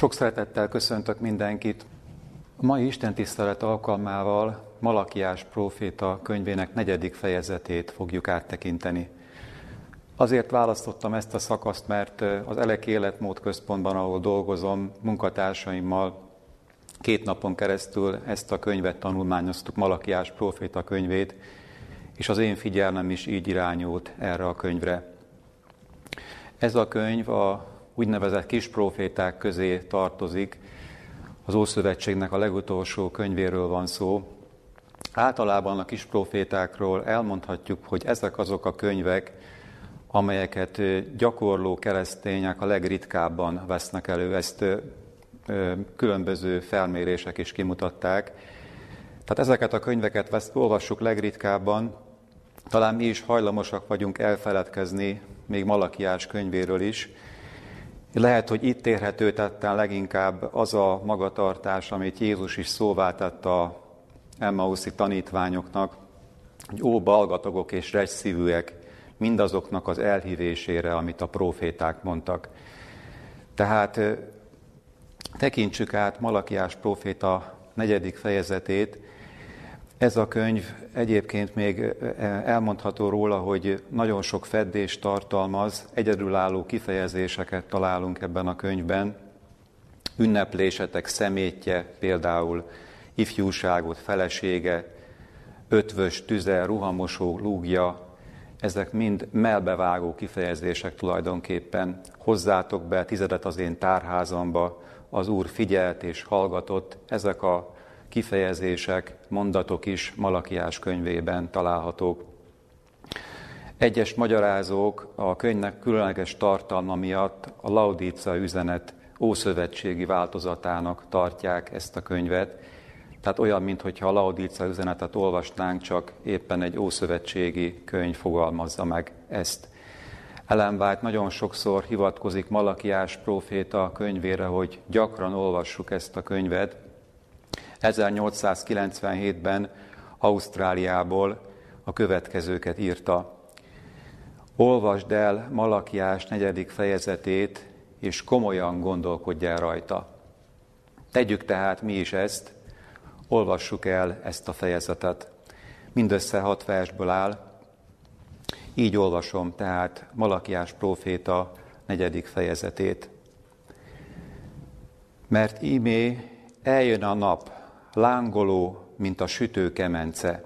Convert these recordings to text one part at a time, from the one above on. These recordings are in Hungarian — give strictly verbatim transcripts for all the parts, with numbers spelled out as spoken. Sok szeretettel köszöntök mindenkit. A mai istentisztelet alkalmával Malakiás próféta könyvének negyedik fejezetét fogjuk áttekinteni. Azért választottam ezt a szakaszt, mert az Elek Életmód Központban, ahol dolgozom, munkatársaimmal két napon keresztül ezt a könyvet tanulmányoztuk, Malakiás próféta könyvét, és az én figyelmem is így irányult erre a könyvre. Ez a könyv a úgynevezett kis próféták közé tartozik, az Ószövetségnek a legutolsó könyvéről van szó. Általában a kis prófétákról elmondhatjuk, hogy ezek azok a könyvek, amelyeket gyakorló keresztények a legritkábban vesznek elő. Ezt különböző felmérések is kimutatták. Tehát ezeket a könyveket olvassuk legritkábban, talán mi is hajlamosak vagyunk elfeledkezni még Malakiás könyvéről is. Lehet, hogy itt érhető tetten leginkább az a magatartás, amit Jézus is szóvá tett a emmauszi tanítványoknak, hogy ó, balgatagok és regyszívűek, mindazoknak az elhívésére, amit a próféták mondtak. Tehát tekintsük át Malakiás próféta negyedik fejezetét. Ez a könyv egyébként még elmondható róla, hogy nagyon sok feddést tartalmaz, egyedülálló kifejezéseket találunk ebben a könyvben. Ünneplésetek szemétje, például ifjúságot, felesége, ötvös tüze, ruhamosó lúgja, ezek mind mellbevágó kifejezések tulajdonképpen. Hozzátok be tizedet az én tárházamba, az Úr figyelt és hallgatott, ezek a kifejezések, mondatok is Malakiás könyvében találhatók. Egyes magyarázók a könyvnek különleges tartalma miatt a Laudíca üzenet ószövetségi változatának tartják ezt a könyvet. Tehát olyan, mintha a Laudíca üzenetet olvasnánk, csak éppen egy ószövetségi könyv fogalmazza meg ezt. Ellen G. White nagyon sokszor hivatkozik Malakiás próféta könyvére, hogy gyakran olvassuk ezt a könyvet. ezernyolcszázkilencvenhétben Ausztráliából a következőket írta. Olvasd el Malakiás negyedik fejezetét, és komolyan gondolkodj el rajta. Tegyük tehát mi is ezt, olvassuk el ezt a fejezetet. Mindössze hat versből áll. Így olvasom tehát Malakiás próféta negyedik fejezetét. Mert ímé eljön a nap, lángoló, mint a sütő kemence,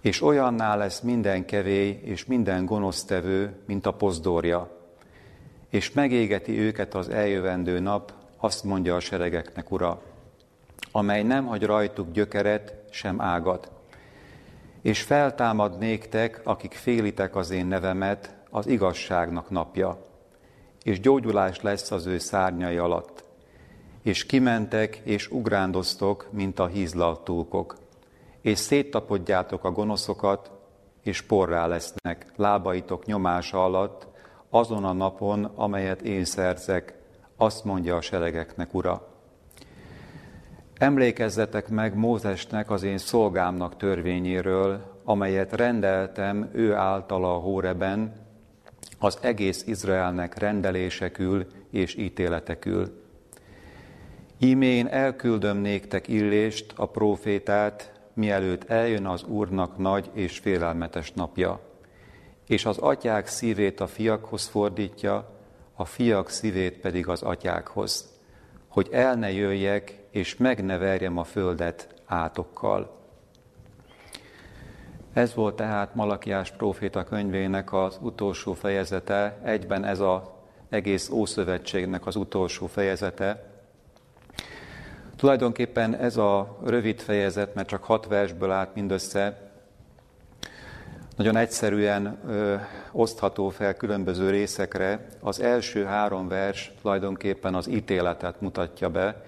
és olyanná lesz minden kevély és minden gonosztevő, mint a pozdorja, és megégeti őket az eljövendő nap, azt mondja a seregeknek Ura, amely nem hagy rajtuk gyökeret, sem ágat. És feltámad néktek, akik félitek az én nevemet, az igazságnak napja, és gyógyulás lesz az ő szárnyai alatt, és kimentek, és ugrándoztok, mint a hízlalt túlkok, és széttapodjátok a gonoszokat, és porrá lesznek lábaitok nyomása alatt, azon a napon, amelyet én szerzek, azt mondja a seregeknek Ura. Emlékezzetek meg Mózesnek, az én szolgámnak törvényéről, amelyet rendeltem ő általa a Hóreben, az egész Izraelnek rendelésekül és ítéletekül. Ímén elküldöm néktek Illést, a prófétát, mielőtt eljön az Úrnak nagy és félelmetes napja, és az atyák szívét a fiakhoz fordítja, a fiak szívét pedig az atyákhoz, hogy el ne jöjjek, és meg ne verjem a földet átokkal. Ez volt tehát Malakiás próféta könyvének az utolsó fejezete, egyben ez az egész Ószövetségnek az utolsó fejezete. Tulajdonképpen ez a rövid fejezet, mert csak hat versből állt mindössze, nagyon egyszerűen ö, osztható fel különböző részekre. Az első három vers tulajdonképpen az ítéletet mutatja be.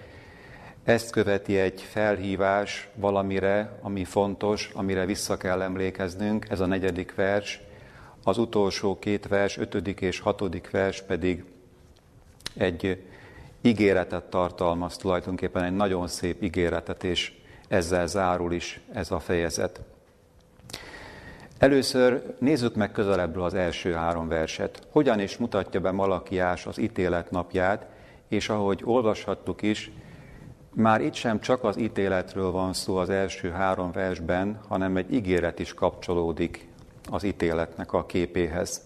Ezt követi egy felhívás valamire, ami fontos, amire vissza kell emlékeznünk, ez a negyedik vers. Az utolsó két vers, ötödik és hatodik vers pedig egy ígéretet tartalmaz, tulajdonképpen egy nagyon szép ígéretet, és ezzel zárul is ez a fejezet. Először nézzük meg közelebbről az első három verset. Hogyan is mutatja be Malakiás az ítélet napját, és ahogy olvashattuk is, már itt sem csak az ítéletről van szó az első három versben, hanem egy ígéret is kapcsolódik az ítéletnek a képéhez.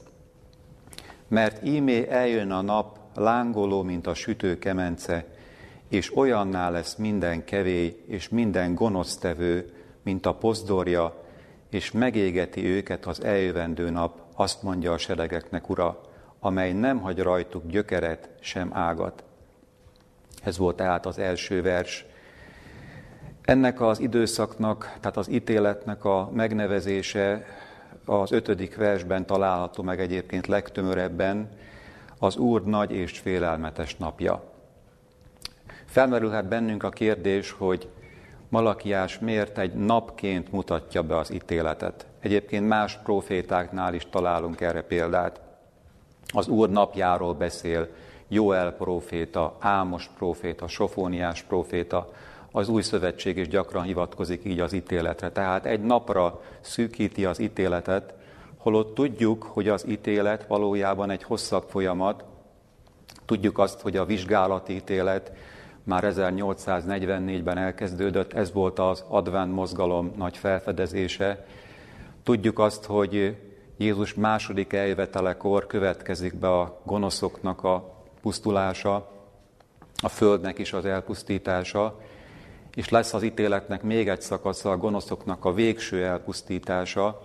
Mert ímé eljön a nap, lángoló, mint a sütő kemence, és olyanná lesz minden kevély és minden gonosztevő, mint a pozdorja, és megégeti őket az eljövendő nap, azt mondja a seregeknek Ura, amely nem hagy rajtuk gyökeret, sem ágat. Ez volt tehát az első vers. Ennek az időszaknak, tehát az ítéletnek a megnevezése az ötödik versben található meg egyébként legtömörebben, az Úr nagy és félelmetes napja. Felmerülhet bennünk a kérdés, hogy Malakiás miért egy napként mutatja be az ítéletet. Egyébként más profétáknál is találunk erre példát. Az Úr napjáról beszél Jóel próféta, Ámos próféta, Sofóniás próféta, az Új Szövetség is gyakran hivatkozik így az ítéletre. Tehát egy napra szűkíti az ítéletet, holott tudjuk, hogy az ítélet valójában egy hosszabb folyamat. Tudjuk azt, hogy a vizsgálati ítélet már ezernyolcszáznegyvennégyben elkezdődött, ez volt az advent mozgalom nagy felfedezése. Tudjuk azt, hogy Jézus második eljövetelekor következik be a gonoszoknak a pusztulása, a földnek is az elpusztítása, és lesz az ítéletnek még egy szakasza, a gonoszoknak a végső elpusztítása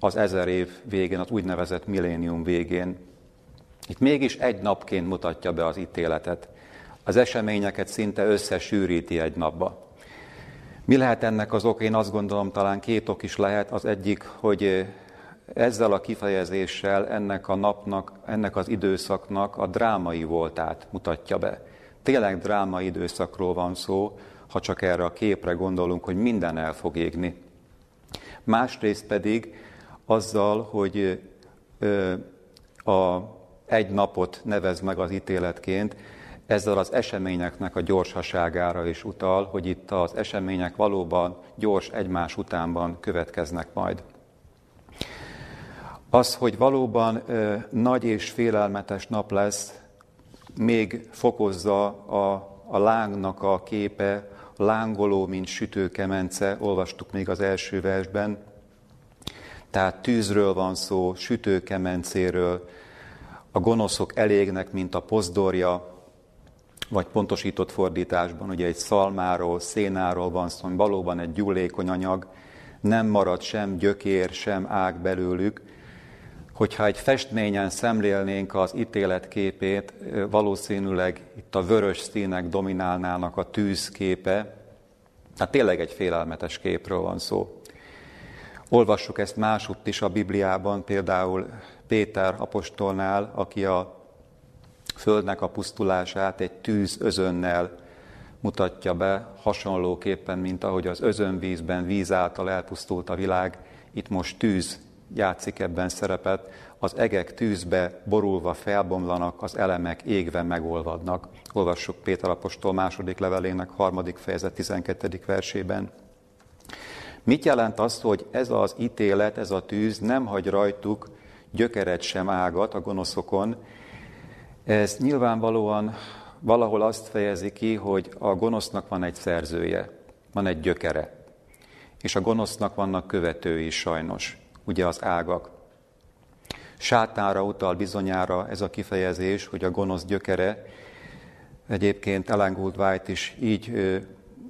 az ezer év végén, az úgynevezett millénium végén. Itt mégis egy napként mutatja be az ítéletet. Az eseményeket szinte összesűríti egy napba. Mi lehet ennek az ok? Én azt gondolom, talán két ok is lehet. Az egyik, hogy ezzel a kifejezéssel ennek a napnak, ennek az időszaknak a drámai voltát mutatja be. Tényleg drámai időszakról van szó, ha csak erre a képre gondolunk, hogy minden el fog égni. Másrészt pedig azzal, hogy a, egy napot nevez meg az ítéletként, ezzel az eseményeknek a gyorsaságára is utal, hogy itt az események valóban gyors egymás utánban következnek majd. Az, hogy valóban ö, nagy és félelmetes nap lesz, még fokozza a, a lángnak a képe, lángoló, mint sütőkemence, olvastuk még az első versben. Tehát tűzről van szó, sütőkemencéről, a gonoszok elégnek, mint a pozdorja, vagy pontosított fordításban, ugye egy szalmáról, szénáról van szó, valóban egy gyullékony anyag, nem marad sem gyökér, sem ág belőlük. Hogyha egy festményen szemlélnénk az ítéletképét, valószínűleg itt a vörös színek dominálnának a tűzképe, tehát tényleg egy félelmetes képről van szó. Olvassuk ezt másutt is a Bibliában, például Péter apostolnál, aki a földnek a pusztulását egy tűz özönnel mutatja be, hasonlóképpen, mint ahogy az özönvízben víz által elpusztult a világ, itt most tűz játszik ebben szerepet, az egek tűzbe borulva felbomlanak, az elemek égve megolvadnak. Olvassuk Péter apostol második levelének harmadik fejezet tizenkettedik versében. Mit jelent az, hogy ez az ítélet, ez a tűz nem hagy rajtuk gyökeret sem ágat a gonoszokon? Ez nyilvánvalóan valahol azt fejezi ki, hogy a gonosznak van egy szerzője, van egy gyökere, és a gonosznak vannak követői is sajnos. Ugye az ágak. Sátánra utal bizonyára ez a kifejezés, hogy a gonosz gyökere. Egyébként Ellen G. White is így ö,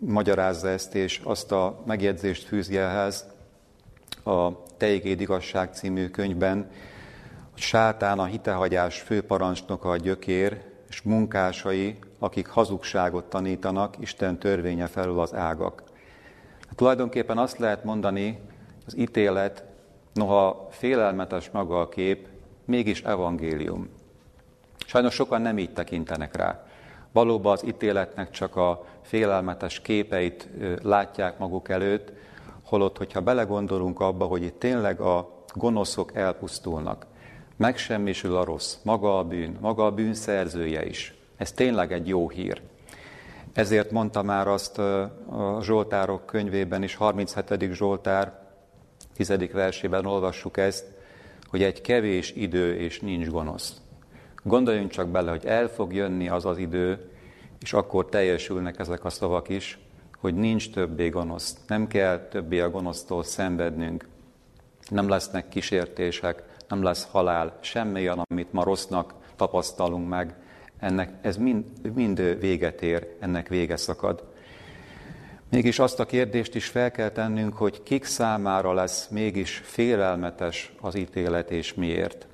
magyarázza ezt, és azt a megjegyzést fűzi ehhez a Te igéd igazság című könyvben, hogy Sátán a hitehagyás főparancsnoka a gyökér, és munkásai, akik hazugságot tanítanak, Isten törvénye felül az ágak. Hát, tulajdonképpen azt lehet mondani, az ítélet, noha félelmetes maga a kép, mégis evangélium. Sajnos sokan nem így tekintenek rá. Valóban az ítéletnek csak a félelmetes képeit látják maguk előtt, holott, hogyha belegondolunk abba, hogy itt tényleg a gonoszok elpusztulnak, megsemmisül a rossz, maga a bűn, maga a bűn szerzője is. Ez tényleg egy jó hír. Ezért mondta már azt a Zsoltárok könyvében is, harminchetedik Zsoltár, tizedik versében olvassuk ezt, hogy egy kevés idő és nincs gonosz. Gondoljunk csak bele, hogy el fog jönni az az idő, és akkor teljesülnek ezek a szavak is, hogy nincs többé gonosz, nem kell többé a gonosztól szenvednünk, nem lesznek kísértések, nem lesz halál, semmi olyan, amit ma rossznak tapasztalunk meg, ennek, ez mind, mind véget ér, ennek vége szakad. Mégis azt a kérdést is fel kell tennünk, hogy kik számára lesz mégis félelmetes az ítélet és miért.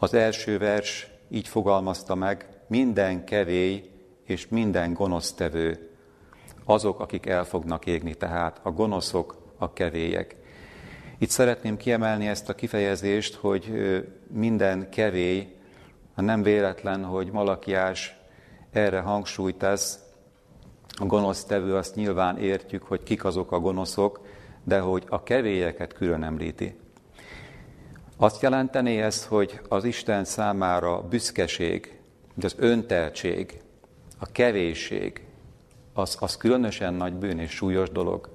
Az első vers így fogalmazta meg, minden kevély és minden gonosztevő, azok, akik el fognak égni, tehát a gonoszok, a kevélyek. Itt szeretném kiemelni ezt a kifejezést, hogy minden kevély, nem véletlen, hogy Malakiás erre hangsúlyt tesz. A gonosztevő, azt nyilván értjük, hogy kik azok a gonoszok, de hogy a kevélyeket külön említi. Azt jelenteni ez, hogy az Isten számára büszkeség, az önteltség, a kevésség, az, az különösen nagy bűn és súlyos dolog.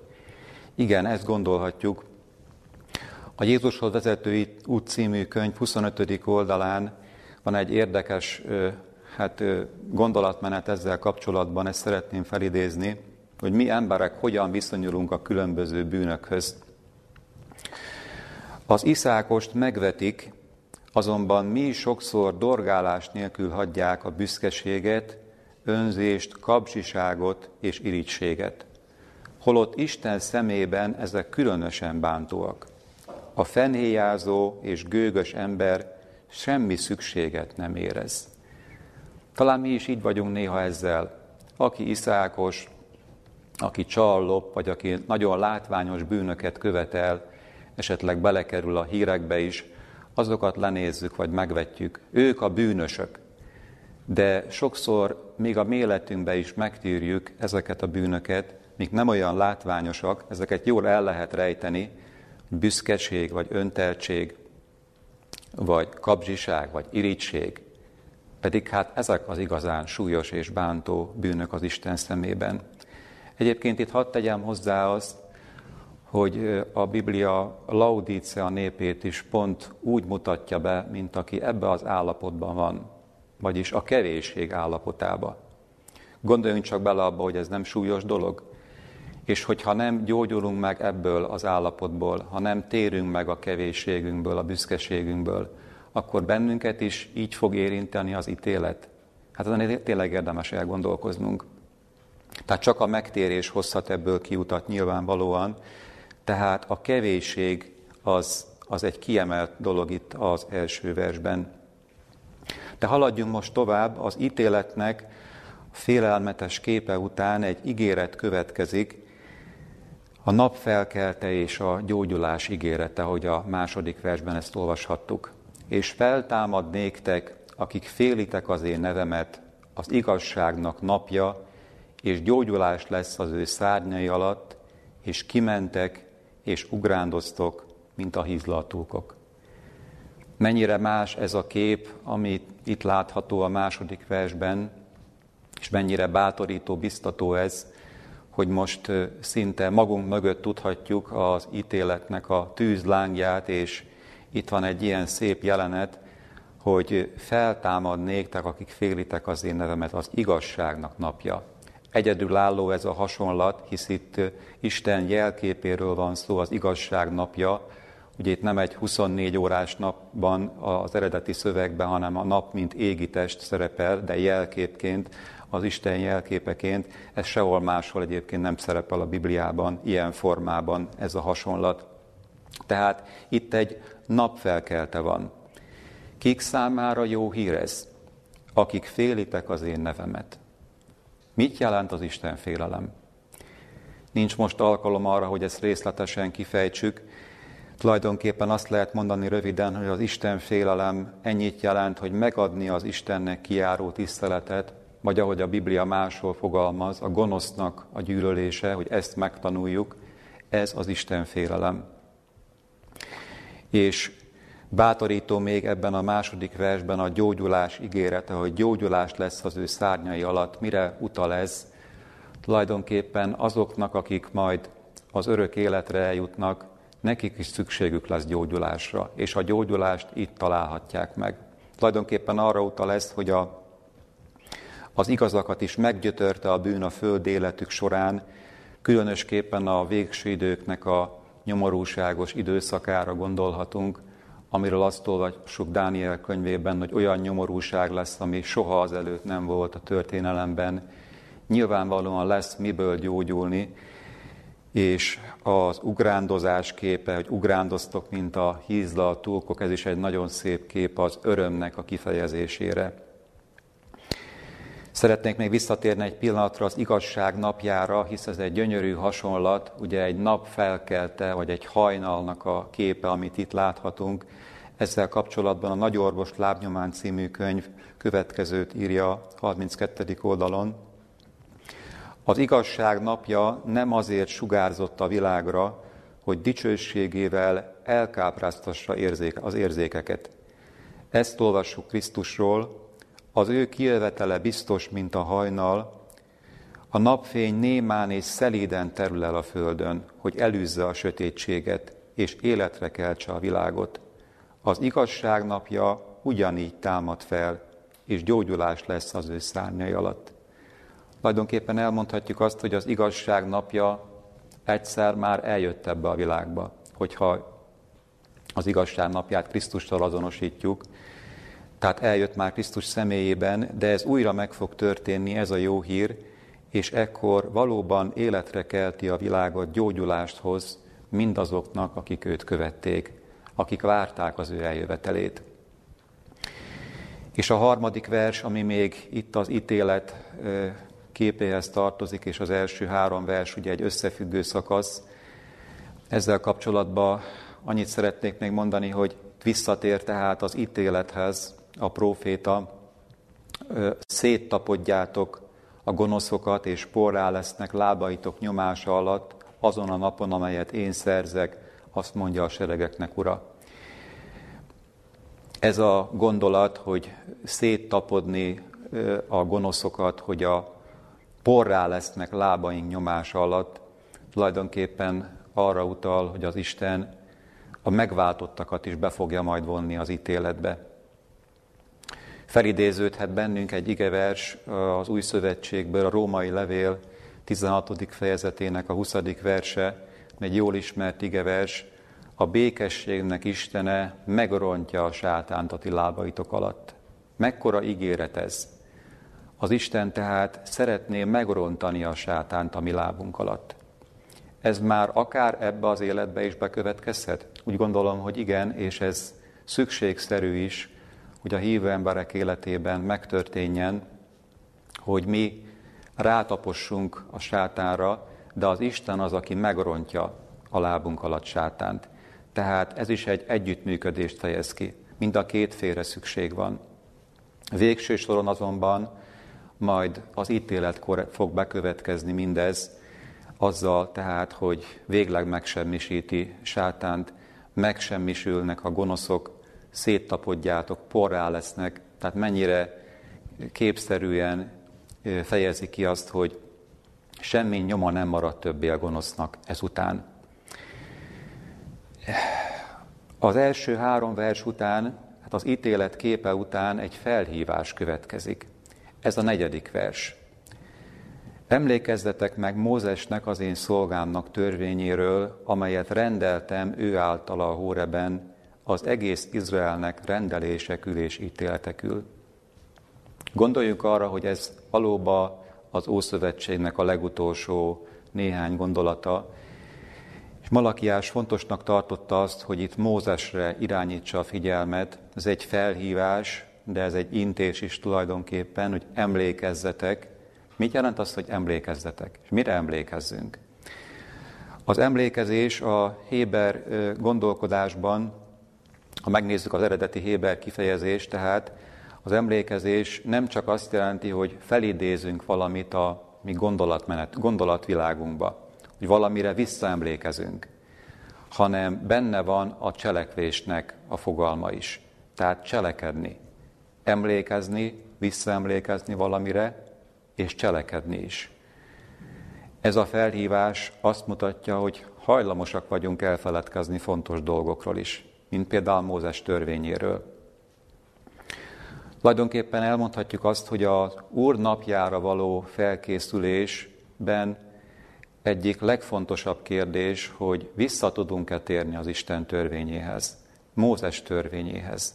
Igen, ezt gondolhatjuk. A Jézushoz vezető út című könyv huszonötödik oldalán van egy érdekes hát, gondolatmenet ezzel kapcsolatban, ezt szeretném felidézni, hogy mi emberek hogyan viszonyulunk a különböző bűnökhöz. Az iszákost megvetik, azonban mi sokszor dorgálás nélkül hagyják a büszkeséget, önzést, kapzsiságot és irigységet. Holott Isten szemében ezek különösen bántóak. A fennhéjázó és gőgös ember semmi szükséget nem érez. Talán mi is így vagyunk néha ezzel. Aki iszákos, aki csallop, vagy aki nagyon látványos bűnöket követel, esetleg belekerül a hírekbe is, azokat lenézzük, vagy megvetjük. Ők a bűnösök. De sokszor még a mi életünkbe is megtűrjük ezeket a bűnöket, mik nem olyan látványosak, ezeket jól el lehet rejteni, büszkeség, vagy önteltség, vagy kapzsiság, vagy irigység, pedig hát ezek az igazán súlyos és bántó bűnök az Isten szemében. Egyébként itt hadd tegyem hozzá azt, hogy a Biblia Laudíca népét is pont úgy mutatja be, mint aki ebbe az állapotban van, vagyis a kevésség állapotába. Gondoljunk csak bele abba, hogy ez nem súlyos dolog, és hogyha nem gyógyulunk meg ebből az állapotból, ha nem térünk meg a kevésségünkből, a büszkeségünkből, akkor bennünket is így fog érinteni az ítélet. Hát ezen tényleg érdemes elgondolkoznunk. Tehát csak a megtérés hozhat ebből kiutat nyilvánvalóan, tehát a kevésség az, az egy kiemelt dolog itt az első versben. De haladjunk most tovább, az ítéletnek félelmetes képe után egy ígéret következik, a nap felkelte és a gyógyulás ígérete, hogy a második versben ezt olvashattuk. És feltámad néktek, akik félitek az én nevemet, az igazságnak napja, és gyógyulás lesz az ő szárnyai alatt, és kimentek, és ugrándoztok, mint a hízlaltókok. Mennyire más ez a kép, amit itt látható a második versben, és mennyire bátorító, biztató ez, hogy most szinte magunk mögött tudhatjuk az ítéletnek a tűzlángját, és itt van egy ilyen szép jelenet, hogy feltámad néktek, akik félitek az én nevemet, az igazságnak napja. Egyedülálló ez a hasonlat, hisz itt Isten jelképéről van szó, az igazság napja. Ugye itt nem egy huszonnégy órás napban az eredeti szövegben, hanem a nap, mint égitest szerepel, de jelképként, az Isten jelképeként, ez sehol máshol egyébként nem szerepel a Bibliában, ilyen formában ez a hasonlat. Tehát itt egy napfelkelte van. Kik számára jó hír ez? Akik félitek az én nevemet. Mit jelent az Isten félelem? Nincs most alkalom arra, hogy ezt részletesen kifejtsük. Tulajdonképpen azt lehet mondani röviden, hogy az Isten félelem ennyit jelent, hogy megadni az Istennek kijáró tiszteletet, vagy ahogy a Biblia máshol fogalmaz, a gonosznak a gyűlölése, hogy ezt megtanuljuk, ez az Isten félelem. És bátorító még ebben a második versben a gyógyulás ígérete, hogy gyógyulás lesz az ő szárnyai alatt. Mire utal ez? Tulajdonképpen azoknak, akik majd az örök életre eljutnak, nekik is szükségük lesz gyógyulásra, és a gyógyulást itt találhatják meg. Tulajdonképpen arra utal ez, hogy a, az igazakat is meggyötörte a bűn a föld életük során, különösképpen a végső időknek a nyomorúságos időszakára gondolhatunk, amiről azt olvassuk Dániel könyvében, hogy olyan nyomorúság lesz, ami soha azelőtt nem volt a történelemben. Nyilvánvalóan lesz miből gyógyulni, és az ugrándozás képe, hogy ugrándoztok, mint a hízla a túlkok, ez is egy nagyon szép kép az örömnek a kifejezésére. Szeretnék még visszatérni egy pillanatra az igazság napjára, hisz ez egy gyönyörű hasonlat, ugye egy nap felkelte, vagy egy hajnalnak a képe, amit itt láthatunk. Ezzel kapcsolatban a Nagyorvos lábnyomán című könyv következőt írja harminckettedik oldalon. Az igazság napja nem azért sugárzott a világra, hogy dicsőségével elkápráztassa az érzékeket. Ezt olvassuk Krisztusról, az ő kijövetele biztos, mint a hajnal, a napfény némán és szelíden terül el a földön, hogy elűzze a sötétséget, és életre keltse a világot. Az igazság napja ugyanígy támad fel, és gyógyulás lesz az ő szárnyai alatt. Tulajdonképpen elmondhatjuk azt, hogy az igazság napja egyszer már eljött ebbe a világba, hogyha az igazság napját Krisztussal azonosítjuk, tehát eljött már Krisztus személyében, de ez újra meg fog történni, ez a jó hír, és ekkor valóban életre kelti a világot, gyógyulást hoz mindazoknak, akik őt követték, akik várták az ő eljövetelét. És a harmadik vers, ami még itt az ítélet képéhez tartozik, és az első három vers ugye egy összefüggő szakasz. Ezzel kapcsolatban annyit szeretnék még mondani, hogy visszatér tehát az ítélethez a próféta, széttapodjátok a gonoszokat, és porrá lesznek lábaitok nyomása alatt azon a napon, amelyet én szerzek, azt mondja a seregeknek ura. Ez a gondolat, hogy széttapodni a gonoszokat, hogy a porrá lesznek lábaink nyomása alatt, tulajdonképpen arra utal, hogy az Isten a megváltottakat is be fogja majd vonni az ítéletbe. Felidéződhet bennünk egy igevers az Új Szövetségből, a Római Levél tizenhatodik fejezetének a huszadik verse, egy jól ismert igevers, a békességnek Istene megrontja a sátánt a ti lábaitok alatt. Mekkora ígéret ez? Az Isten tehát szeretné megrontani a sátánt a mi lábunk alatt. Ez már akár ebbe az életbe is bekövetkezhet? Úgy gondolom, hogy igen, és ez szükségszerű is, hogy a hívő emberek életében megtörténjen, hogy mi rátapossunk a sátánra, de az Isten az, aki megrontja a lábunk alatt sátánt. Tehát ez is egy együttműködést fejez ki. Mind a két félre szükség van. Végső soron azonban majd az ítéletkor fog bekövetkezni mindez, azzal tehát, hogy végleg megsemmisíti sátánt, megsemmisülnek a gonoszok, széttapodjátok, porrá lesznek. Tehát mennyire képszerűen fejezi ki azt, hogy semmi nyoma nem marad többé a gonosznak ezután. Az első három vers után, hát az ítélet képe után egy felhívás következik. Ez a negyedik vers. Emlékezzetek meg Mózesnek, az én szolgámnak törvényéről, amelyet rendeltem ő általa a Hóreben, az egész Izraelnek rendelésekül és ítéletekül. Gondoljuk arra, hogy ez valóban az Ószövetségnek a legutolsó néhány gondolata. És Malakiás fontosnak tartotta azt, hogy itt Mózesre irányítsa a figyelmet. Ez egy felhívás, de ez egy intés is tulajdonképpen, hogy emlékezzetek. Mit jelent az, hogy emlékezzetek? És mire emlékezzünk? Az emlékezés a héber gondolkodásban, ha megnézzük az eredeti héber kifejezést, tehát az emlékezés nem csak azt jelenti, hogy felidézünk valamit a mi gondolatmenet, gondolatvilágunkba, hogy valamire visszaemlékezünk, hanem benne van a cselekvésnek a fogalma is. Tehát cselekedni, emlékezni, visszaemlékezni valamire, és cselekedni is. Ez a felhívás azt mutatja, hogy hajlamosak vagyunk elfeledkezni fontos dolgokról is, mint például Mózes törvényéről. Tulajdonképpen elmondhatjuk azt, hogy az Úr napjára való felkészülésben egyik legfontosabb kérdés, hogy vissza tudunk-e térni az Isten törvényéhez, Mózes törvényéhez.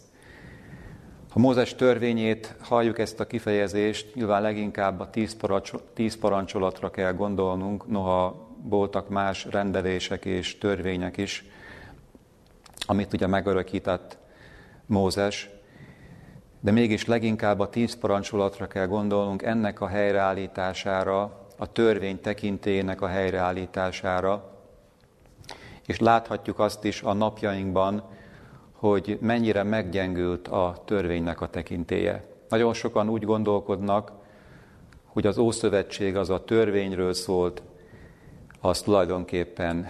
Ha Mózes törvényét halljuk, ezt a kifejezést, nyilván leginkább a tíz, parancsolat, tíz parancsolatra kell gondolnunk, noha voltak más rendelések és törvények is, amit ugye megörökített Mózes, de mégis leginkább a tíz parancsolatra kell gondolnunk, ennek a helyreállítására, a törvény tekintélyének a helyreállítására, és láthatjuk azt is a napjainkban, hogy mennyire meggyengült a törvénynek a tekintélye. Nagyon sokan úgy gondolkodnak, hogy az Ószövetség az a törvényről szólt, az tulajdonképpen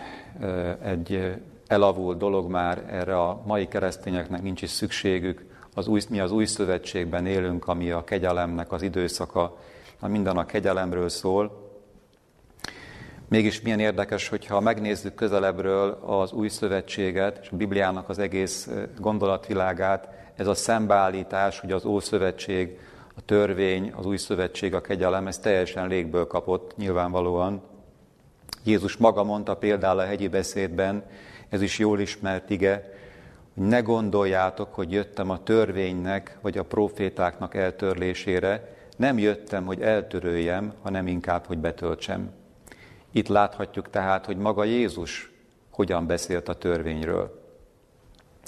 egy elavult dolog már, erre a mai keresztényeknek nincs is szükségük, az új, mi az új szövetségben élünk, ami a kegyelemnek az időszaka, minden a kegyelemről szól. Mégis milyen érdekes, hogyha megnézzük közelebbről az új szövetséget, és a Bibliának az egész gondolatvilágát, ez a szembeállítás, hogy az Ószövetség, a törvény, az új szövetség, a kegyelem, ez teljesen légből kapott nyilvánvalóan. Jézus maga mondta például a hegyi beszédben, ez is jól ismert ige, hogy ne gondoljátok, hogy jöttem a törvénynek vagy a profétáknak eltörlésére, nem jöttem, hogy eltöröljem, hanem inkább, hogy betöltsem. Itt láthatjuk tehát, hogy maga Jézus hogyan beszélt a törvényről.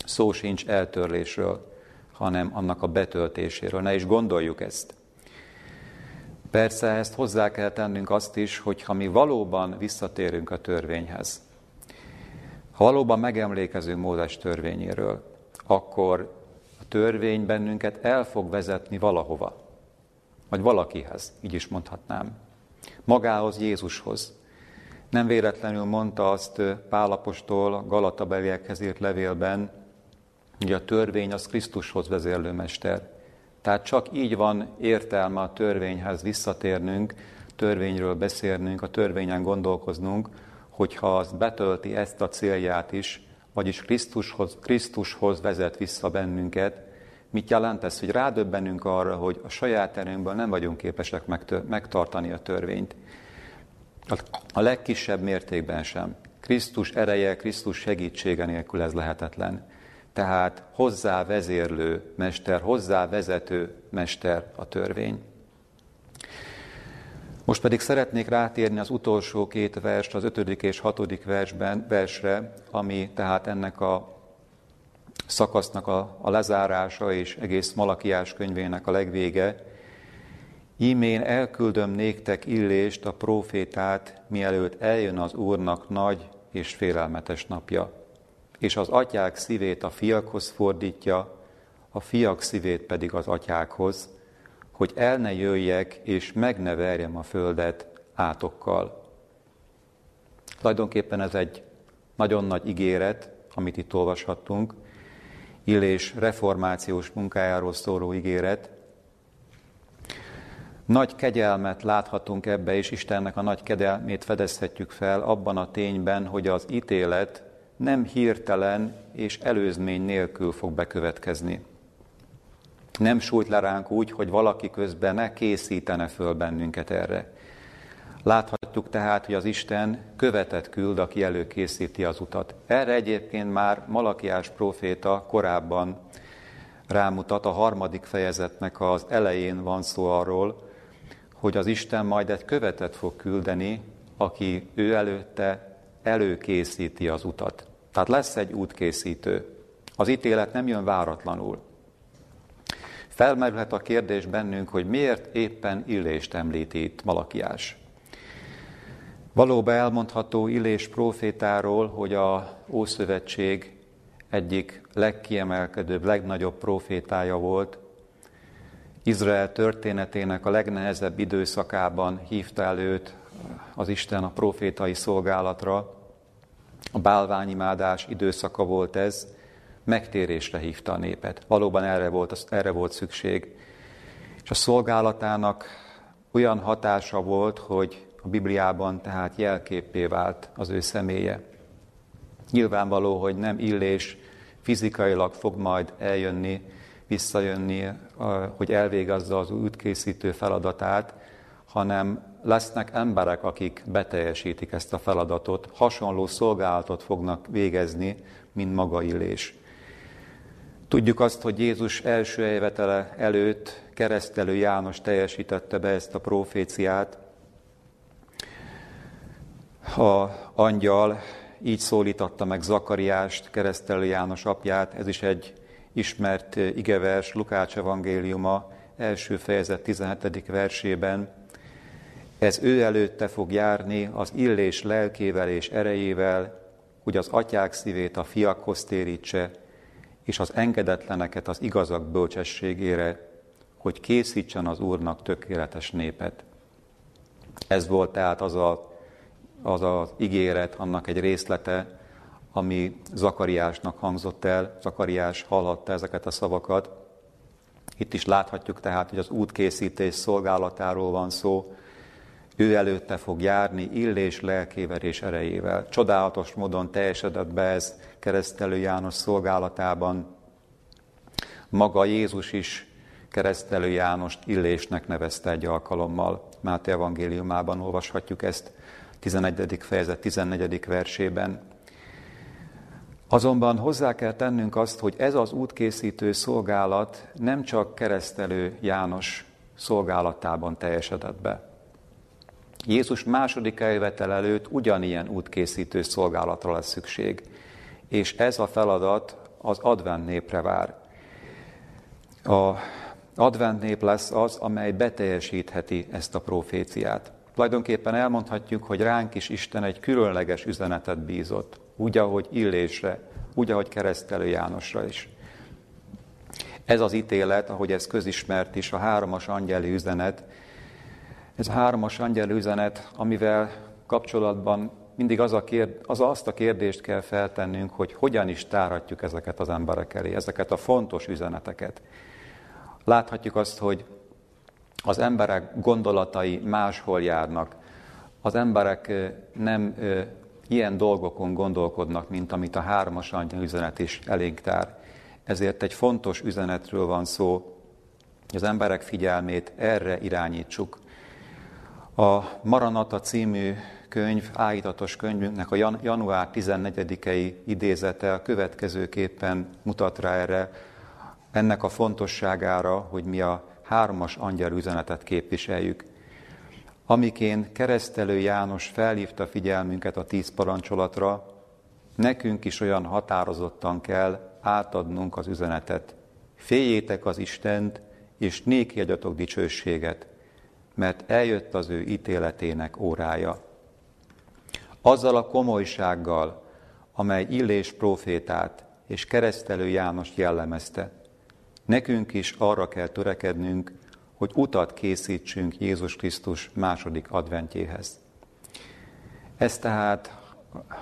Szó sincs eltörlésről, hanem annak a betöltéséről. Ne is gondoljuk ezt. Persze ezt hozzá kell tennünk azt is, hogy ha mi valóban visszatérünk a törvényhez, ha valóban megemlékezünk Mózes törvényéről, akkor a törvény bennünket el fog vezetni valahova, vagy valakihez, így is mondhatnám, magához, Jézushoz. Nem véletlenül mondta azt Pál apostol a Galatabeliekhez írt levélben, hogy a törvény az Krisztushoz vezérlő mester. Tehát csak így van értelme a törvényhez visszatérnünk, törvényről beszélnünk, a törvényen gondolkoznunk, hogyha az betölti ezt a célját is, vagyis Krisztushoz, Krisztushoz vezet vissza bennünket. Mit jelent ez? Hogy rádöbbenünk arra, hogy a saját erőnkből nem vagyunk képesek megtartani a törvényt. A legkisebb mértékben sem. Krisztus ereje, Krisztus segítsége nélkül ez lehetetlen. Tehát hozzávezérlő mester, hozzávezető mester a törvény. Most pedig szeretnék rátérni az utolsó két verst, az ötödik és hatodik versben, versre, ami tehát ennek a szakasznak a, a lezárása és egész Malakiás könyvének a legvége. Ím én elküldöm néktek Illést, a prófétát, mielőtt eljön az Úrnak nagy és félelmetes napja. És az atyák szívét a fiakhoz fordítja, a fiak szívét pedig az atyákhoz, hogy el ne jöjjek és meg ne verjem a földet átokkal. Tulajdonképpen ez egy nagyon nagy ígéret, amit itt olvashattunk, Illés reformációs munkájáról szóló ígéret. Nagy kegyelmet láthatunk ebbe, és Istennek a nagy kegyelmét fedezhetjük fel abban a tényben, hogy az ítélet nem hirtelen és előzmény nélkül fog bekövetkezni. Nem sújt le ránk úgy, hogy valaki közben ne készítene föl bennünket erre. Láthatjuk tehát, hogy az Isten követet küld, aki előkészíti az utat. Erre egyébként már Malakiás próféta korábban rámutat, a harmadik fejezetnek az elején van szó arról, hogy az Isten majd egy követet fog küldeni, aki ő előtte előkészíti az utat. Tehát lesz egy útkészítő. Az ítélet nem jön váratlanul. Felmerülhet a kérdés bennünk, hogy miért éppen Illést említi itt Malakiás. Valóban elmondható Illés prófétáról, hogy az Ószövetség egyik legkiemelkedőbb, legnagyobb prófétája volt. Izrael történetének a legnehezebb időszakában hívta el őt az Isten a prófétai szolgálatra. A bálványimádás időszaka volt ez, megtérésre hívta a népet. Valóban erre volt, erre volt szükség. És a szolgálatának olyan hatása volt, hogy a Bibliában tehát jelképpé vált az ő személye. Nyilvánvaló, hogy nem Illés fizikailag fog majd eljönni visszajönni, hogy elvégezze az útkészítő feladatát, hanem lesznek emberek, akik beteljesítik ezt a feladatot, hasonló szolgálatot fognak végezni, mint maga Illés. Tudjuk azt, hogy Jézus első eljövetele előtt Keresztelő János teljesítette be ezt a proféciát. A angyal így szólította meg Zakariást, Keresztelő János apját, ez is egy ismert igevers, Lukács evangéliuma első fejezet tizenhetedik versében. Ez ő előtte fog járni az Illés lelkével és erejével, hogy az atyák szívét a fiakhoz térítse, és az engedetleneket az igazak bölcsességére, hogy készítsen az Úrnak tökéletes népet. Ez volt tehát az a, az az ígéret, annak egy részlete, ami Zakariásnak hangzott el, Zakariás hallhatta ezeket a szavakat. Itt is láthatjuk tehát, hogy az útkészítés szolgálatáról van szó, ő előtte fog járni Illés lelkével és erejével. Csodálatos módon teljesedett be ez Keresztelő János szolgálatában. Maga Jézus is Keresztelő Jánost Illésnek nevezte egy alkalommal. Máté evangéliumában olvashatjuk ezt, tizenegyedik fejezet tizennegyedik versében. Azonban hozzá kell tennünk azt, hogy ez az útkészítő szolgálat nem csak Keresztelő János szolgálatában teljesedett be. Jézus második eljövetel előtt ugyanilyen útkészítő szolgálatra lesz szükség, és ez a feladat az advent népre vár. Az advent nép lesz az, amely beteljesítheti ezt a proféciát. Tulajdonképpen elmondhatjuk, hogy ránk is Isten egy különleges üzenetet bízott, úgy, ahogy Illésre, úgy, ahogy Keresztelő Jánosra is. Ez az ítélet, ahogy ez közismert is, a hármas angyeli üzenet, Ez a hármas angyel üzenet, amivel kapcsolatban mindig az a kérd, az azt a kérdést kell feltennünk, hogy hogyan is tárhatjuk ezeket az emberek elé, ezeket a fontos üzeneteket. Láthatjuk azt, hogy az emberek gondolatai máshol járnak. Az emberek nem ilyen dolgokon gondolkodnak, mint amit a hármas angyel üzenet is elénk tár. Ezért egy fontos üzenetről van szó, hogy az emberek figyelmét erre irányítsuk. A Maranata című könyv, áhítatos könyvünknek a január tizennegyedikei idézete a következőképpen mutat rá erre, ennek a fontosságára, hogy mi a hármas angyal üzenetet képviseljük. Amiként Keresztelő János felhívta figyelmünket a tíz parancsolatra, nekünk is olyan határozottan kell átadnunk az üzenetet. Féljétek az Istent, és néki adjatok dicsőséget, mert eljött az ő ítéletének órája. Azzal a komolysággal, amely Illés prófétát és Keresztelő Jánost jellemezte, nekünk is arra kell törekednünk, hogy utat készítsünk Jézus Krisztus második adventjéhez. Ez tehát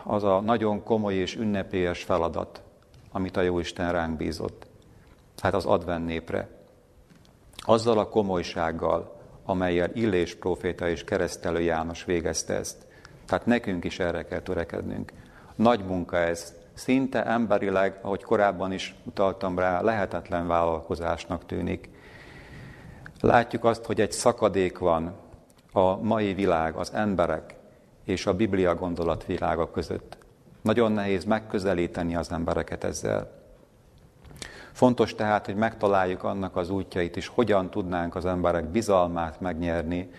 az a nagyon komoly és ünnepélyes feladat, amit a Jóisten ránk bízott, hát az advent népre. Azzal a komolysággal, amelyel Illés próféta és Keresztelő János végezte ezt. Tehát nekünk is erre kell törekednünk. Nagy munka ez, szinte emberileg, ahogy korábban is utaltam rá, lehetetlen vállalkozásnak tűnik. Látjuk azt, hogy egy szakadék van a mai világ, az emberek és a Biblia gondolatvilága között. Nagyon nehéz megközelíteni az embereket ezzel. Fontos tehát, hogy megtaláljuk annak az útjait is, hogyan tudnánk az emberek bizalmát megnyerni,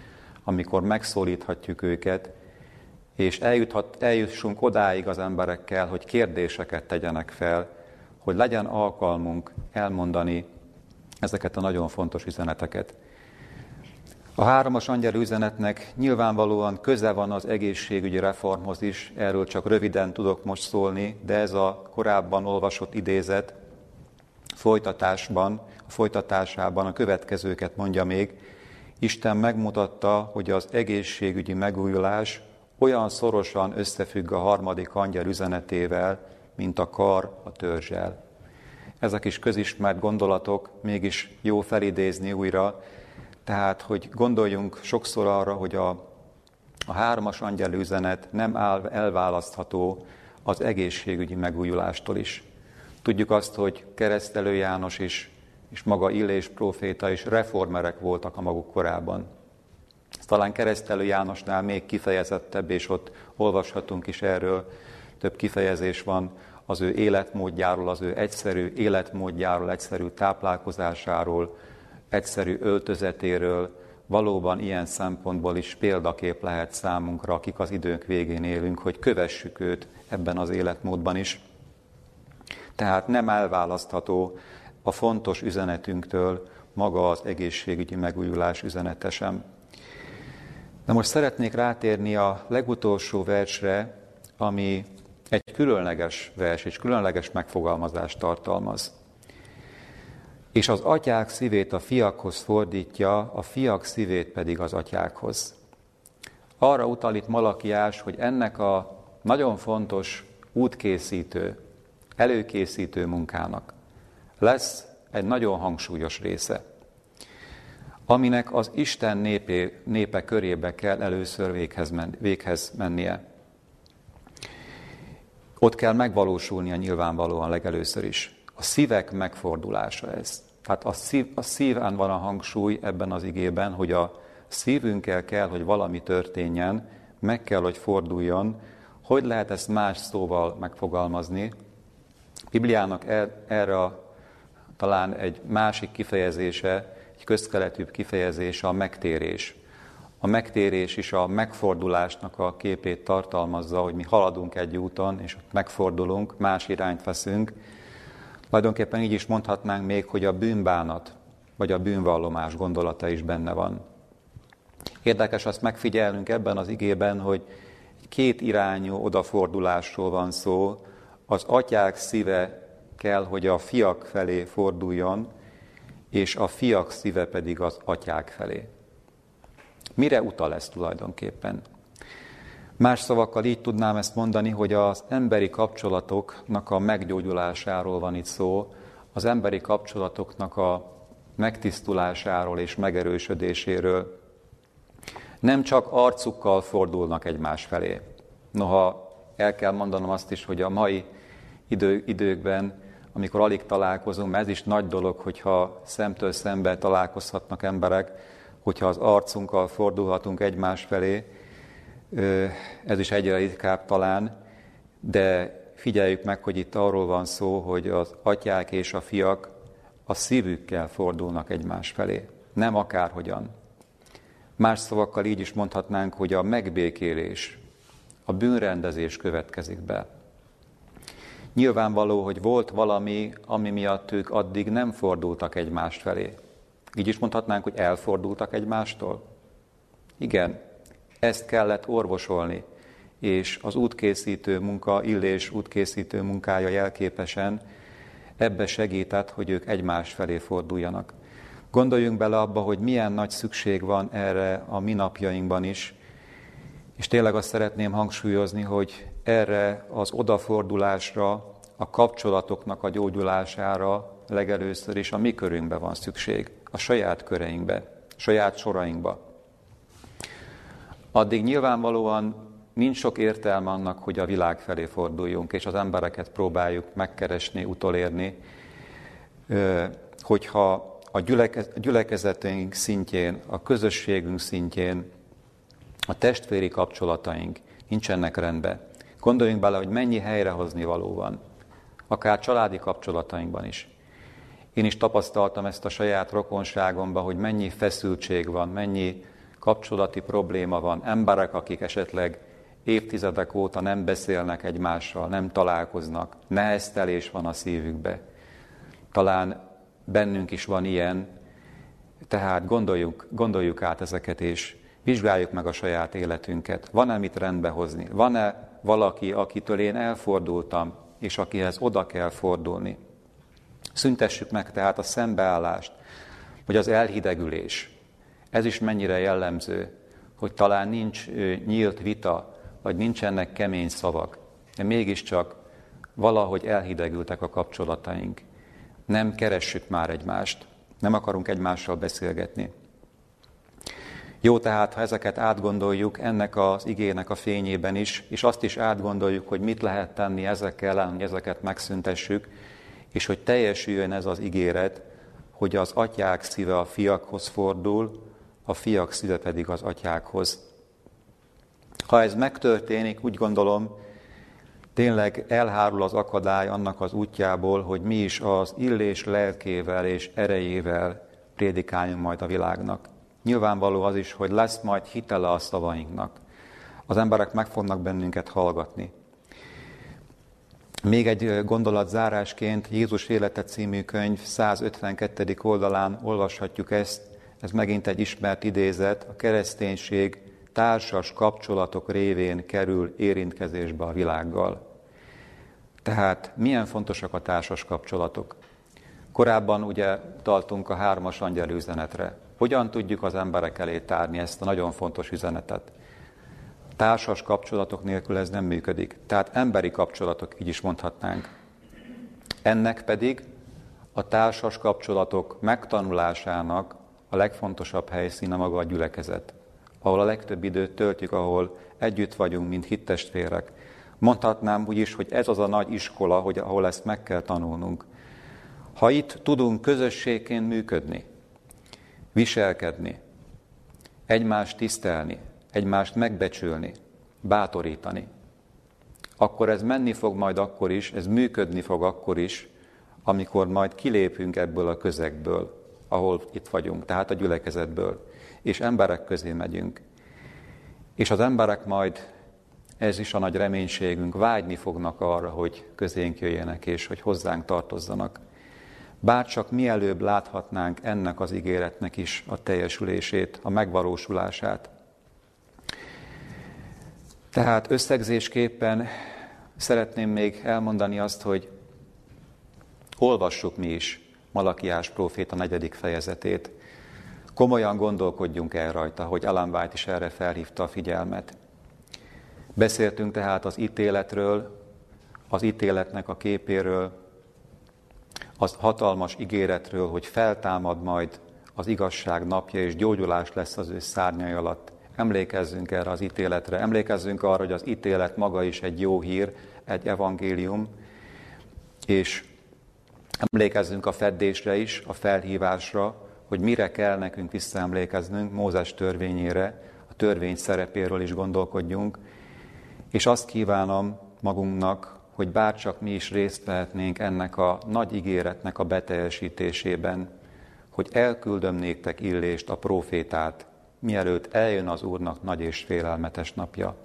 amikor megszólíthatjuk őket, és eljuthat, eljussunk odáig az emberekkel, hogy kérdéseket tegyenek fel, hogy legyen alkalmunk elmondani ezeket a nagyon fontos üzeneteket. A hármas angyel üzenetnek nyilvánvalóan köze van az egészségügyi reformhoz is, erről csak röviden tudok most szólni, de ez a korábban olvasott idézet, Folytatásban, a folytatásában a következőket mondja még, Isten megmutatta, hogy az egészségügyi megújulás olyan szorosan összefügg a harmadik angyel üzenetével, mint a kar a törzsel. Ezek is közismert gondolatok, mégis jó felidézni újra, tehát, hogy gondoljunk sokszor arra, hogy a, a hármas angyel üzenet nem elválasztható az egészségügyi megújulástól is. Tudjuk azt, hogy Keresztelő János is és maga Illés próféta is reformerek voltak a maguk korában. Ez talán Keresztelő Jánosnál még kifejezettebb, és ott olvashatunk is erről, több kifejezés van az ő életmódjáról, az ő egyszerű életmódjáról, egyszerű táplálkozásáról, egyszerű öltözetéről. Valóban ilyen szempontból is példakép lehet számunkra, akik az időnk végén élünk, hogy kövessük őt ebben az életmódban is. Tehát nem elválasztható a fontos üzenetünktől maga az egészségügyi megújulás üzenete sem. De most szeretnék rátérni a legutolsó versre, ami egy különleges vers és különleges megfogalmazást tartalmaz. És az atyák szívét a fiakhoz fordítja, a fiak szívét pedig az atyákhoz. Arra utal itt Malakiás, hogy ennek a nagyon fontos útkészítő, előkészítő munkának lesz egy nagyon hangsúlyos része, aminek az Isten népé, népe körébe kell először véghez, men, véghez mennie. Ott kell megvalósulnia nyilvánvalóan legelőször is. A szívek megfordulása ez. Tehát a, szív, a szíván van a hangsúly ebben az igében, hogy a szívünkkel kell, hogy valami történjen, meg kell, hogy forduljon. Hogy lehet ezt más szóval megfogalmazni? Bibliának er, erre a, talán egy másik kifejezése, egy közkeletűbb kifejezése a megtérés. A megtérés is a megfordulásnak a képét tartalmazza, hogy mi haladunk egy úton, és ott megfordulunk, más irányt veszünk. Tulajdonképpen így is mondhatnánk még, hogy a bűnbánat, vagy a bűnvallomás gondolata is benne van. Érdekes azt megfigyelnünk ebben az igében, hogy két irányú odafordulásról van szó. Az atyák szíve kell, hogy a fiak felé forduljon, és a fiak szíve pedig az atyák felé. Mire utal ez tulajdonképpen? Más szavakkal így tudnám ezt mondani, hogy az emberi kapcsolatoknak a meggyógyulásáról van itt szó, az emberi kapcsolatoknak a megtisztulásáról és megerősödéséről. Nem csak arcukkal fordulnak egymás felé. Noha el kell mondanom azt is, hogy a mai idő, időkben, amikor alig találkozunk, mert ez is nagy dolog, hogyha szemtől szembe találkozhatnak emberek, hogyha az arcunkkal fordulhatunk egymás felé, ez is egyre ritkább talán, de figyeljük meg, hogy itt arról van szó, hogy az atyák és a fiak a szívükkel fordulnak egymás felé, nem akárhogyan. Más szavakkal így is mondhatnánk, hogy a megbékélés, a bűnrendezés következik be. Nyilvánvaló, hogy volt valami, ami miatt ők addig nem fordultak egymás felé. Így is mondhatnánk, hogy elfordultak egymástól. Igen, ezt kellett orvosolni, és az útkészítő munka, Illés útkészítő munkája jelképesen ebbe segített, hogy ők egymás felé forduljanak. Gondoljunk bele abba, hogy milyen nagy szükség van erre a mi napjainkban is, és tényleg azt szeretném hangsúlyozni, hogy erre az odafordulásra, a kapcsolatoknak a gyógyulására legelőször is a mi körünkbe van szükség, a saját köreinkbe, a saját sorainkba. Addig nyilvánvalóan nincs sok értelme annak, hogy a világ felé forduljunk, és az embereket próbáljuk megkeresni, utolérni, hogyha a gyülekezetünk szintjén, a közösségünk szintjén, a testvéri kapcsolataink nincsenek rendben. Gondoljunk bele, hogy mennyi helyrehozni való van, akár családi kapcsolatainkban is. Én is tapasztaltam ezt a saját rokonságomban, hogy mennyi feszültség van, mennyi kapcsolati probléma van, emberek, akik esetleg évtizedek óta nem beszélnek egymással, nem találkoznak, neheztelés van a szívükbe. Talán bennünk is van ilyen, tehát gondoljuk, gondoljuk át ezeket, és vizsgáljuk meg a saját életünket. Van-e mit rendbe hozni? Van-e valaki, akitől én elfordultam, és akihez oda kell fordulni? Szüntessük meg tehát a szembeállást, vagy az elhidegülés. Ez is mennyire jellemző, hogy talán nincs nyílt vita, vagy nincsenek kemény szavak, de mégiscsak valahogy elhidegültek a kapcsolataink. Nem keressük már egymást, nem akarunk egymással beszélgetni. Jó tehát, ha ezeket átgondoljuk ennek az igének a fényében is, és azt is átgondoljuk, hogy mit lehet tenni ezekkel, hogy ezeket megszüntessük, és hogy teljesüljön ez az ígéret, hogy az atyák szíve a fiakhoz fordul, a fiak szíve pedig az atyákhoz. Ha ez megtörténik, úgy gondolom, tényleg elhárul az akadály annak az útjából, hogy mi is az illés lelkével és erejével prédikáljunk majd a világnak. Nyilvánvaló az is, hogy lesz majd hitele a szavainknak. Az emberek meg fognak bennünket hallgatni. Még egy gondolat zárásként Jézus Élete című könyv száz ötvenkettedik oldalán olvashatjuk ezt, ez megint egy ismert idézet, a kereszténység társas kapcsolatok révén kerül érintkezésbe a világgal. Tehát milyen fontosak a társas kapcsolatok? Korábban ugye utaltunk a hármas angyel üzenetre. Hogyan tudjuk az emberek elé tárni ezt a nagyon fontos üzenetet? Társas kapcsolatok nélkül ez nem működik. Tehát emberi kapcsolatok, így is mondhatnánk. Ennek pedig a társas kapcsolatok megtanulásának a legfontosabb helyszíne maga a gyülekezet, ahol a legtöbb időt töltjük, ahol együtt vagyunk, mint hittestvérek. Mondhatnám úgy is, hogy ez az a nagy iskola, hogy ahol ezt meg kell tanulnunk. Ha itt tudunk közösségként működni, viselkedni, egymást tisztelni, egymást megbecsülni, bátorítani, akkor ez menni fog majd akkor is, ez működni fog akkor is, amikor majd kilépünk ebből a közegből, ahol itt vagyunk, tehát a gyülekezetből, és emberek közé megyünk. És az emberek majd, ez is a nagy reménységünk, vágyni fognak arra, hogy közénk jöjjenek, és hogy hozzánk tartozzanak. Bárcsak mielőbb láthatnánk ennek az ígéretnek is a teljesülését, a megvalósulását. Tehát összegzésképpen szeretném még elmondani azt, hogy olvassuk mi is Malakiás próféta negyedik fejezetét. Komolyan gondolkodjunk el rajta, hogy Ellen White is erre felhívta a figyelmet. Beszéltünk tehát az ítéletről, az ítéletnek a képéről, az hatalmas ígéretről, hogy feltámad majd az igazság napja, és gyógyulás lesz az ő szárnyai alatt. Emlékezzünk erre az ítéletre, emlékezzünk arra, hogy az ítélet maga is egy jó hír, egy evangélium, és emlékezzünk a feddésre is, a felhívásra, hogy mire kell nekünk visszaemlékeznünk, Mózes törvényére, a törvény szerepéről is gondolkodjunk, és azt kívánom magunknak, hogy bárcsak mi is részt vehetnénk ennek a nagy ígéretnek a beteljesítésében, hogy elküldöm néktek Illést, a prófétát, mielőtt eljön az Úrnak nagy és félelmetes napja.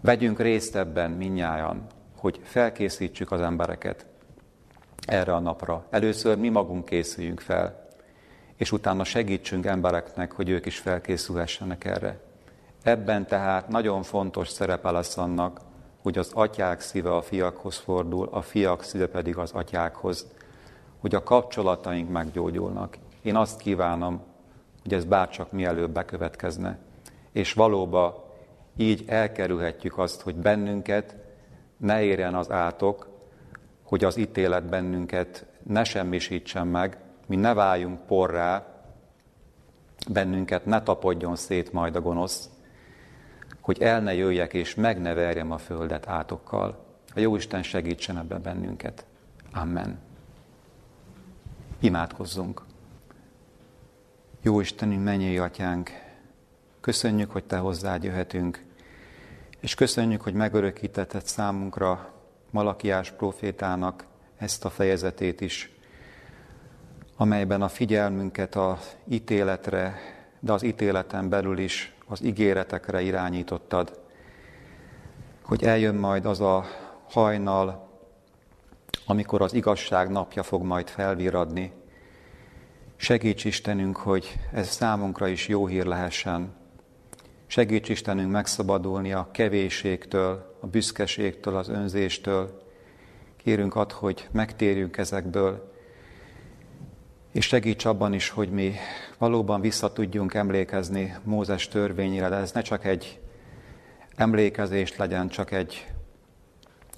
Vegyünk részt ebben mindnyájan, hogy felkészítsük az embereket erre a napra. Először mi magunk készüljünk fel, és utána segítsünk embereknek, hogy ők is felkészülhessenek erre. Ebben tehát nagyon fontos szerepe lesz annak, hogy az atyák szíve a fiakhoz fordul, a fiak szíve pedig az atyákhoz, hogy a kapcsolataink meggyógyulnak. Én azt kívánom, hogy ez bárcsak mielőbb bekövetkezne. És valóban így elkerülhetjük azt, hogy bennünket ne érjen az átok, hogy az ítélet bennünket ne semmisítsen meg, mi ne váljunk porrá, bennünket ne tapodjon szét majd a gonosz, hogy el ne jöjjek és meg ne verjem a földet átokkal. A Jóisten segítsen ebben bennünket. Amen. Imádkozzunk. Jó Istenünk, mennyei Atyánk, köszönjük, hogy Te hozzád jöhetünk, és köszönjük, hogy megörökítetted számunkra Malakiás prófétának ezt a fejezetét is, amelyben a figyelmünket az ítéletre, de az ítéleten belül is az ígéretekre irányítottad, hogy eljön majd az a hajnal, amikor az igazság napja fog majd felvirradni. Segíts Istenünk, hogy ez számunkra is jó hír lehessen. Segíts Istenünk megszabadulni a kevésségtől, a büszkeségtől, az önzéstől. Kérünk add, hogy megtérjünk ezekből, és segíts abban is, hogy mi valóban vissza tudjunk emlékezni Mózes törvényére, de ez ne csak egy emlékezés legyen, csak egy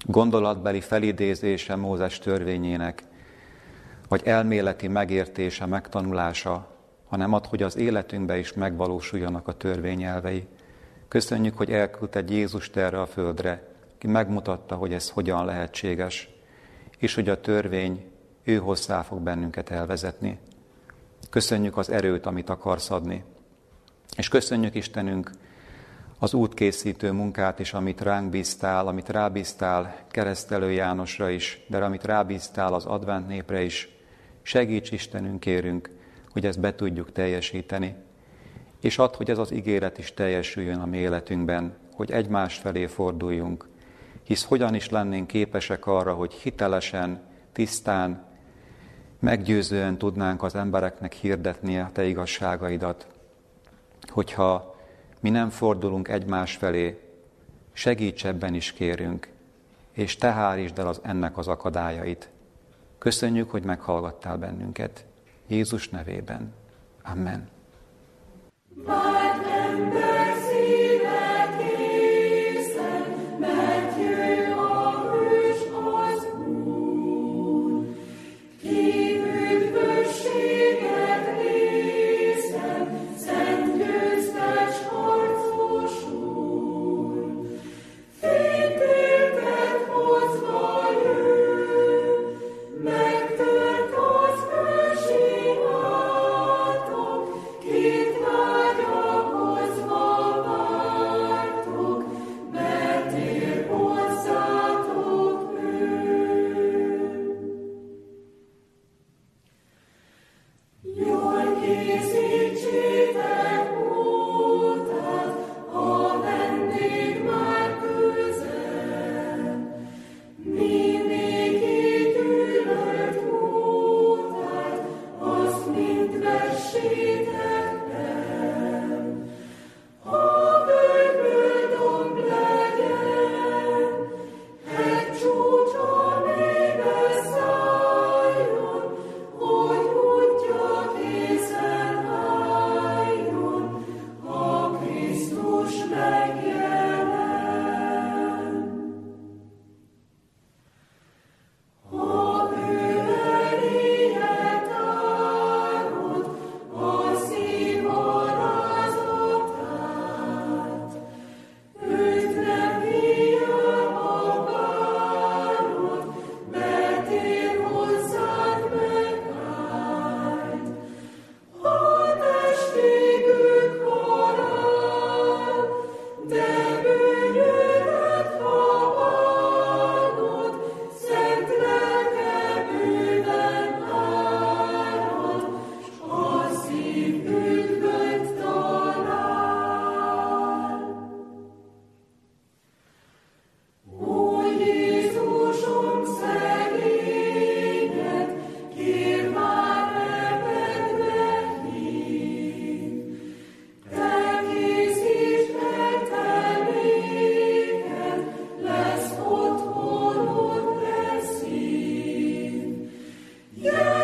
gondolatbeli felidézése Mózes törvényének, vagy elméleti megértése, megtanulása, hanem ad, hogy az életünkben is megvalósuljanak a törvényelvei. Köszönjük, hogy elküldted Jézust erre a földre, ki megmutatta, hogy ez hogyan lehetséges, és hogy a törvény ő hozzá fog bennünket elvezetni. Köszönjük az erőt, amit akarsz adni. És köszönjük, Istenünk, az útkészítő munkát is, amit ránk bíztál, amit rábíztál Keresztelő Jánosra is, de amit rábíztál az advent népre is. Segíts, Istenünk, kérünk, hogy ezt be tudjuk teljesíteni. És add, hogy ez az ígéret is teljesüljön a mi életünkben, hogy egymás felé forduljunk. Hisz hogyan is lennénk képesek arra, hogy hitelesen, tisztán, meggyőzően tudnánk az embereknek hirdetni a te igazságaidat, hogyha mi nem fordulunk egymás felé, segíts ebben is kérünk, és te hárítsd el az, ennek az akadályait. Köszönjük, hogy meghallgattál bennünket. Jézus nevében. Amen. Yeah!